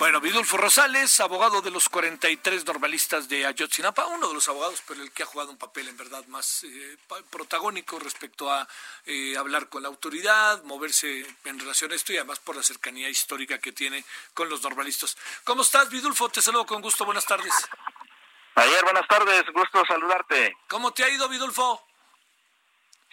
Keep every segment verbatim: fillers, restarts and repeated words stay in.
Bueno, Vidulfo Rosales, abogado de los cuarenta y tres normalistas de Ayotzinapa, uno de los abogados, pero el que ha jugado un papel en verdad más eh, protagónico respecto a eh, hablar con la autoridad, moverse en relación a esto y además por la cercanía histórica que tiene con los normalistas. ¿Cómo estás, Vidulfo? Te saludo con gusto, buenas tardes. Ayer, buenas tardes, gusto saludarte. ¿Cómo te ha ido, Vidulfo?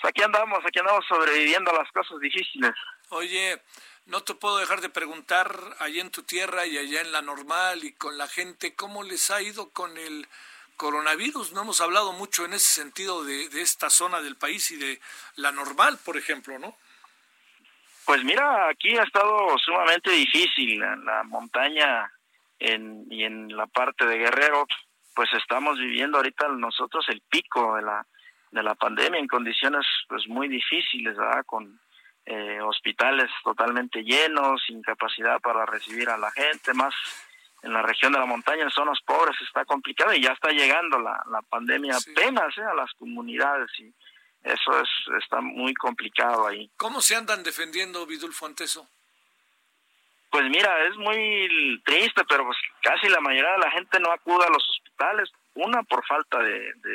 Pues aquí andamos, aquí andamos sobreviviendo a las cosas difíciles. Oye, no te puedo dejar de preguntar, allá en tu tierra y allá en la normal y con la gente, ¿cómo les ha ido con el coronavirus? No hemos hablado mucho en ese sentido de, de esta zona del país y de la normal, por ejemplo, ¿no? Pues mira, aquí ha estado sumamente difícil. En la montaña en, y en la parte de Guerrero, pues estamos viviendo ahorita nosotros el pico de la, de la pandemia en condiciones pues muy difíciles, ¿verdad? Con Eh, hospitales totalmente llenos, incapacidad para recibir a la gente, más en la región de la montaña, en zonas pobres, está complicado y ya está llegando la, la pandemia sí. apenas eh, a las comunidades y eso es está muy complicado ahí. ¿Cómo se andan defendiendo, Vidulfo, ante eso? Pues mira, es muy triste, pero pues casi la mayoría de la gente no acude a los hospitales, una por falta de, de,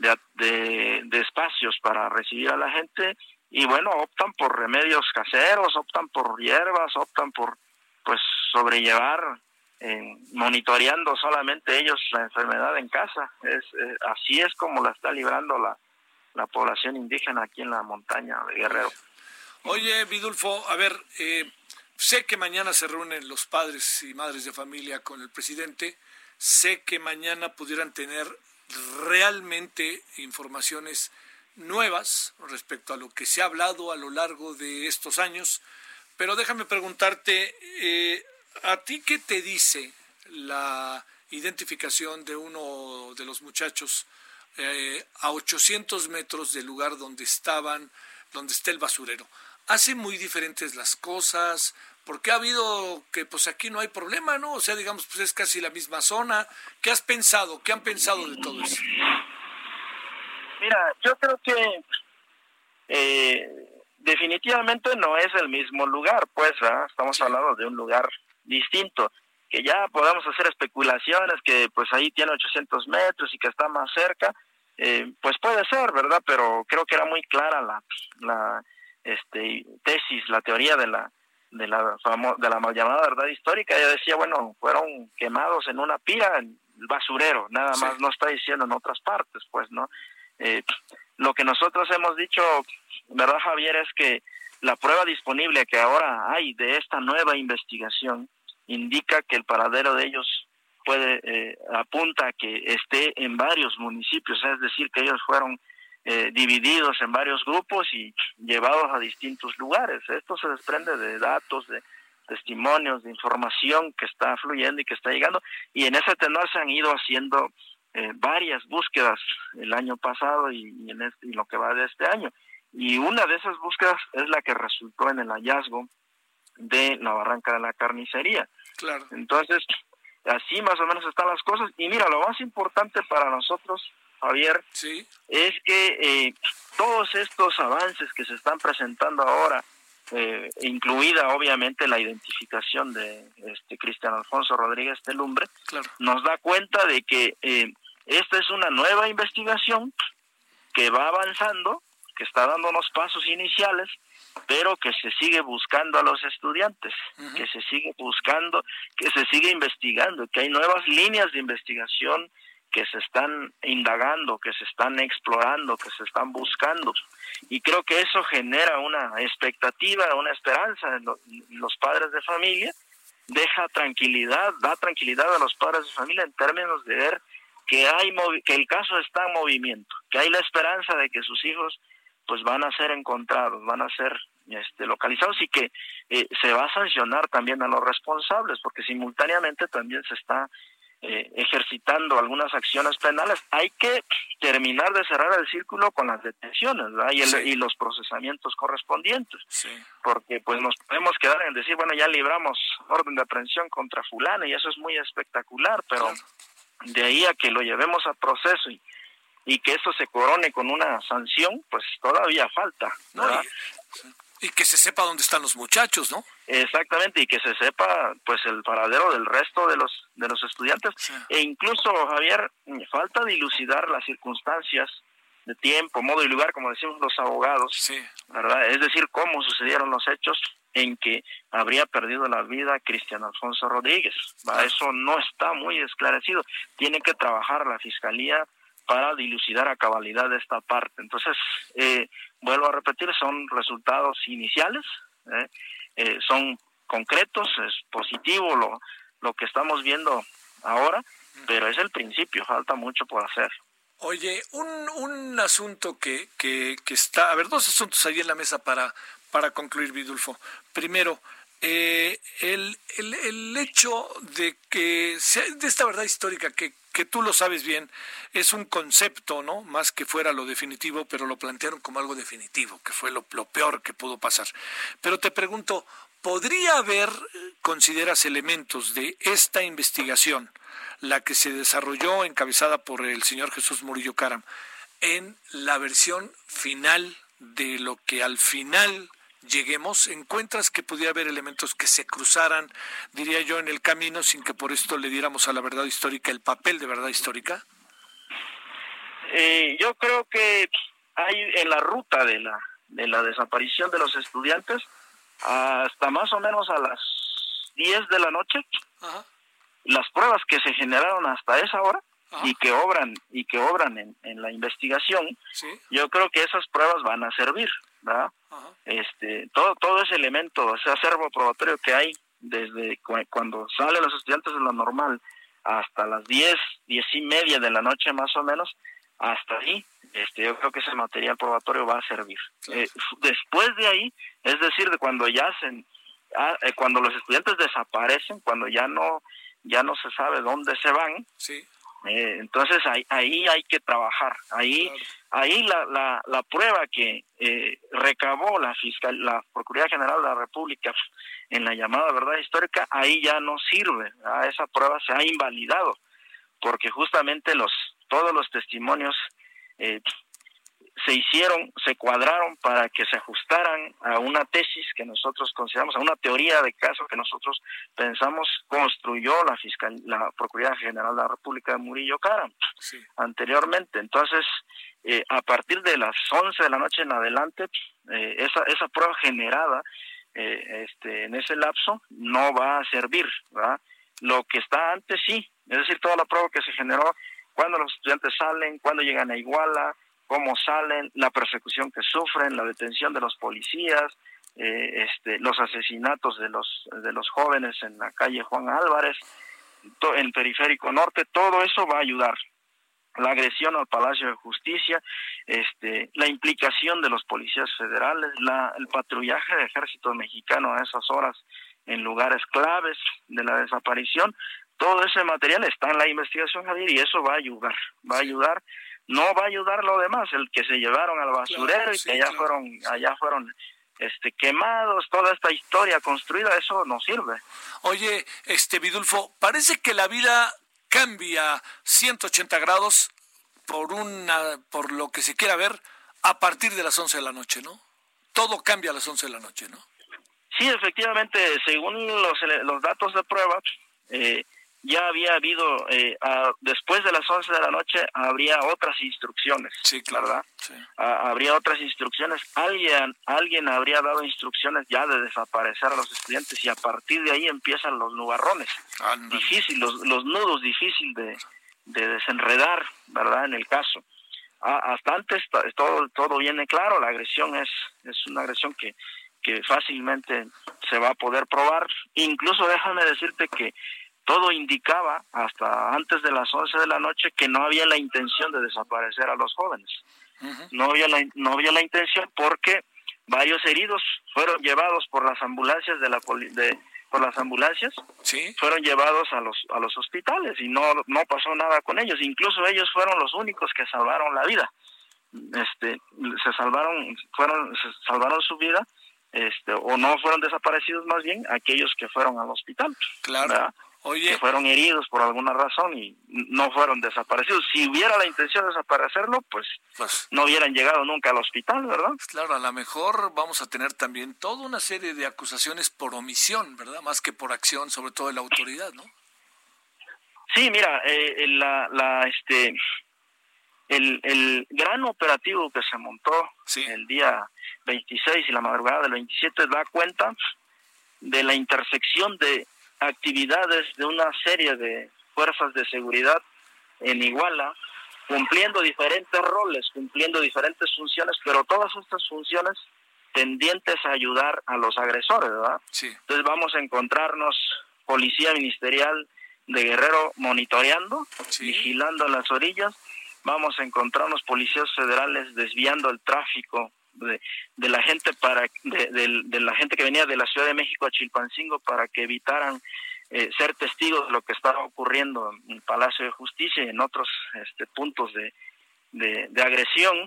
de, de, de espacios para recibir a la gente. Y bueno, optan por remedios caseros, optan por hierbas, optan por pues sobrellevar, eh, monitoreando solamente ellos la enfermedad en casa. Es eh, así es como la está librando la, la población indígena aquí en la montaña de Guerrero. Oye, Vidulfo, a ver, eh, sé que mañana se reúnen los padres y madres de familia con el presidente, sé que mañana pudieran tener realmente informaciones nuevas respecto a lo que se ha hablado a lo largo de estos años, pero déjame preguntarte, eh, ¿a ti qué te dice la identificación de uno de los muchachos eh, a ochocientos metros del lugar donde estaban, donde está el basurero? ¿Hacen muy diferentes las cosas? Porque ha habido que pues aquí no hay problema, ¿no? O sea, digamos, pues es casi la misma zona. ¿Qué has pensado? ¿Qué han pensado de todo eso? Mira, yo creo que eh, definitivamente no es el mismo lugar, pues, ¿verdad? Estamos hablando de un lugar distinto, que ya podemos hacer especulaciones, que pues ahí tiene ochocientos metros y que está más cerca, eh, pues puede ser, ¿verdad? Pero creo que era muy clara la, la este, tesis, la teoría de la de la, famo- de la mal llamada verdad histórica. Ella decía, bueno, fueron quemados en una pira, en el basurero, nada más, sí. No está diciendo en otras partes, pues, ¿no? Eh, lo que nosotros hemos dicho, ¿verdad, Javier? Es que la prueba disponible que ahora hay de esta nueva investigación indica que el paradero de ellos puede eh, apunta a que esté en varios municipios, es decir, que ellos fueron eh, divididos en varios grupos y llevados a distintos lugares. Esto se desprende de datos, de testimonios, de información que está fluyendo y que está llegando, y en ese tenor se han ido haciendo Eh, varias búsquedas el año pasado y, y en este, y lo que va de este año, y una de esas búsquedas es la que resultó en el hallazgo de la barranca de la carnicería. Claro. Entonces, así más o menos están las cosas, y mira, lo más importante para nosotros, Javier, ¿sí? Es que eh, todos estos avances que se están presentando ahora, eh, incluida obviamente la identificación de este Cristian Alfonso Rodríguez Telumbre, claro, nos da cuenta de que eh, esta es una nueva investigación que va avanzando, que está dando unos pasos iniciales, pero que se sigue buscando a los estudiantes, uh-huh, que se sigue buscando, que se sigue investigando, que hay nuevas líneas de investigación que se están indagando, que se están explorando, que se están buscando. Y creo que eso genera una expectativa, una esperanza en, lo, en los padres de familia, deja tranquilidad, da tranquilidad a los padres de familia en términos de ver que hay movi- que el caso está en movimiento, que hay la esperanza de que sus hijos pues van a ser encontrados, van a ser este, localizados y que eh, se va a sancionar también a los responsables, porque simultáneamente también se está eh, ejercitando algunas acciones penales. Hay que terminar de cerrar el círculo con las detenciones, ¿verdad? Y, el, sí. y los procesamientos correspondientes, sí. porque pues nos podemos quedar en decir, bueno, ya libramos orden de aprehensión contra fulano y eso es muy espectacular, pero sí. de ahí a que lo llevemos a proceso y y que eso se corone con una sanción, pues todavía falta, ¿verdad? No, y, y que se sepa dónde están los muchachos, ¿no? Exactamente, y que se sepa pues el paradero del resto de los de los estudiantes, sí. e incluso, Javier, falta dilucidar las circunstancias de tiempo, modo y lugar, como decimos los abogados, sí. ¿verdad? Es decir, cómo sucedieron los hechos en que habría perdido la vida Cristian Alfonso Rodríguez. ¿Va? Eso no está muy esclarecido. Tiene que trabajar la Fiscalía para dilucidar a cabalidad de esta parte. Entonces, eh, vuelvo a repetir, son resultados iniciales, eh, eh, son concretos, es positivo lo, lo que estamos viendo ahora, pero es el principio, falta mucho por hacer. Oye, un, un asunto que, que, que está, a ver, dos asuntos ahí en la mesa para, para concluir, Vidulfo. Primero, eh, el, el, el hecho de que, de esta verdad histórica que que tú lo sabes bien, es un concepto, ¿no? Más que fuera lo definitivo, pero lo plantearon como algo definitivo, que fue lo, lo peor que pudo pasar. Pero te pregunto, ¿podría haber, consideras, elementos de esta investigación, la que se desarrolló encabezada por el señor Jesús Murillo Karam, en la versión final de lo que al final lleguemos? ¿Encuentras que pudiera haber elementos que se cruzaran, diría yo, en el camino sin que por esto le diéramos a la verdad histórica el papel de verdad histórica? Eh, yo creo que hay en la ruta de la de la desaparición de los estudiantes hasta más o menos a las diez de la noche. Ajá. Las pruebas que se generaron hasta esa hora y que obran y que obran en, en la investigación, ¿sí? Yo creo que esas pruebas van a servir, ¿verdad? Ajá. Este, todo todo ese elemento, ese acervo probatorio que hay desde cu cuando salen los estudiantes de la normal hasta las diez, diez y media de la noche más o menos, hasta ahí, este, yo creo que ese material probatorio va a servir. Claro. Eh, después de ahí, es decir, de cuando ya se, ah, eh, cuando los estudiantes desaparecen, cuando ya no ya no se sabe dónde se van, sí. Eh, entonces ahí, ahí hay que trabajar, ahí claro. ahí la, la, la prueba que eh, recabó la fiscal, la Procuraduría General de la República en la llamada verdad histórica, ahí ya no sirve, ¿verdad? Esa prueba se ha invalidado, porque justamente los todos los testimonios eh, se hicieron, se cuadraron para que se ajustaran a una tesis que nosotros consideramos, a una teoría de caso que nosotros pensamos construyó la fiscal, la Procuraduría General de la República de Murillo Karam, sí. anteriormente. Entonces, eh, a partir de las once de la noche en adelante, eh, esa esa prueba generada eh, este, en ese lapso no va a servir, ¿verdad? Lo que está antes sí, es decir, toda la prueba que se generó, cuando los estudiantes salen, cuando llegan a Iguala, cómo salen, la persecución que sufren, la detención de los policías, eh, este, los asesinatos de los de los jóvenes en la calle Juan Álvarez, to, en Periférico Norte, todo eso va a ayudar. La agresión al Palacio de Justicia, este, la implicación de los policías federales, la, el patrullaje del ejército mexicano a esas horas en lugares claves de la desaparición, todo ese material está en la investigación, Javier, y eso va a ayudar, va a ayudar. No va a ayudar lo demás, el que se llevaron al basurero, claro, y sí, que allá claro. fueron allá fueron este quemados, toda esta historia construida, eso no sirve. Oye, este Vidulfo, parece que la vida cambia ciento ochenta grados por una por lo que se quiera ver a partir de las once de la noche, ¿no? Todo cambia a las once de la noche, ¿no? Sí, efectivamente, según los los datos de prueba, eh ya había habido, eh, a, después de las once de la noche, habría otras instrucciones, sí, claro, ¿verdad? Sí. A, habría otras instrucciones, alguien alguien habría dado instrucciones ya de desaparecer a los estudiantes y a partir de ahí empiezan los nubarrones, Andale. difícil, los, los nudos difícil de, de desenredar, ¿verdad? En el caso. A, hasta antes todo, todo viene claro, la agresión es, es una agresión que, que fácilmente se va a poder probar, incluso déjame decirte que todo indicaba, hasta antes de las once de la noche, que no había la intención de desaparecer a los jóvenes. Uh-huh. No había la, no había la intención porque Varios heridos fueron llevados por las ambulancias de la poli- de por las ambulancias, ¿sí? Fueron llevados a los a los hospitales y no no pasó nada con ellos. Incluso ellos fueron los únicos que salvaron la vida. Este, se salvaron, fueron se salvaron su vida, este, o no fueron desaparecidos, más bien aquellos que fueron al hospital. Claro. ¿Verdad? Oye, que fueron heridos por alguna razón y no fueron desaparecidos. Si hubiera la intención de desaparecerlo, pues, pues no hubieran llegado nunca al hospital, ¿verdad? Claro, a lo mejor vamos a tener también toda una serie de acusaciones por omisión, ¿verdad? Más que por acción, sobre todo de la autoridad, ¿no? Sí, mira, eh, la, la, este, el, el gran operativo que se montó, sí, el día veintiséis y la madrugada del veintisiete da cuenta de la intersección de actividades de una serie de fuerzas de seguridad en Iguala, cumpliendo diferentes roles, cumpliendo diferentes funciones, pero todas estas funciones tendientes a ayudar a los agresores, ¿verdad? Sí. Entonces vamos a encontrarnos policía ministerial de Guerrero monitoreando, sí, vigilando las orillas, vamos a encontrarnos policías federales desviando el tráfico De, de la gente para de, de, de la gente que venía de la Ciudad de México a Chilpancingo para que evitaran eh, ser testigos de lo que estaba ocurriendo en el Palacio de Justicia y en otros este, puntos de, de, de agresión.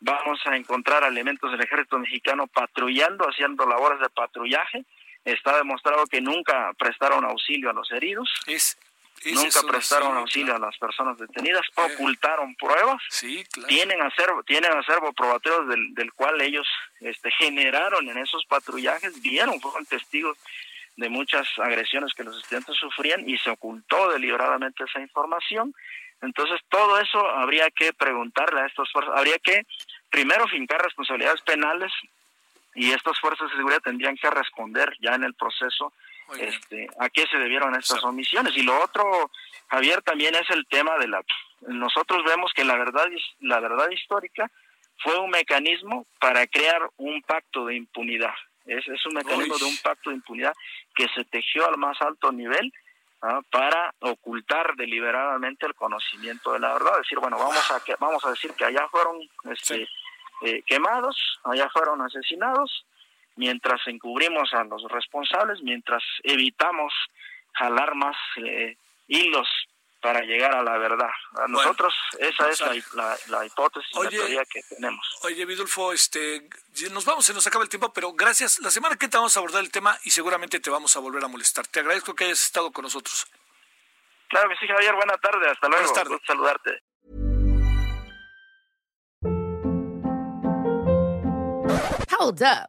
Vamos a encontrar elementos del Ejército Mexicano patrullando, haciendo labores de patrullaje. Está demostrado que nunca prestaron auxilio a los heridos. Es... Nunca prestaron auxilio, claro, a las personas detenidas, eh. ocultaron pruebas, sí, claro, tienen acervo, tienen acervo probatorios del, del cual ellos este, generaron en esos patrullajes, vieron, fueron testigos de muchas agresiones que los estudiantes sufrían y se ocultó deliberadamente esa información. Entonces todo eso habría que preguntarle a estas fuerzas, habría que primero fincar responsabilidades penales y estas fuerzas de seguridad tendrían que responder ya en el proceso. Este, ¿a qué se debieron estas omisiones? Y lo otro, Javier, también es el tema de la... Nosotros vemos que la verdad, la verdad histórica fue un mecanismo para crear un pacto de impunidad. Es, es un mecanismo, uy, de un pacto de impunidad que se tejió al más alto nivel, ¿ah?, para ocultar deliberadamente el conocimiento de la verdad. Decir, bueno, vamos a, vamos a decir que allá fueron este, sí. eh, quemados, allá fueron asesinados, mientras encubrimos a los responsables, mientras evitamos jalar más eh, hilos para llegar a la verdad. A nosotros, bueno, esa es la, la, la hipótesis, oye, la teoría que tenemos. Oye, Vidulfo, este, nos vamos, se nos acaba el tiempo, pero gracias. La semana que te vamos a abordar el tema y seguramente te vamos a volver a molestar. Te agradezco que hayas estado con nosotros. Claro que sí, Javier. Buenas tardes. Hasta luego. Buenas tardes. Gusto saludarte. Hold up.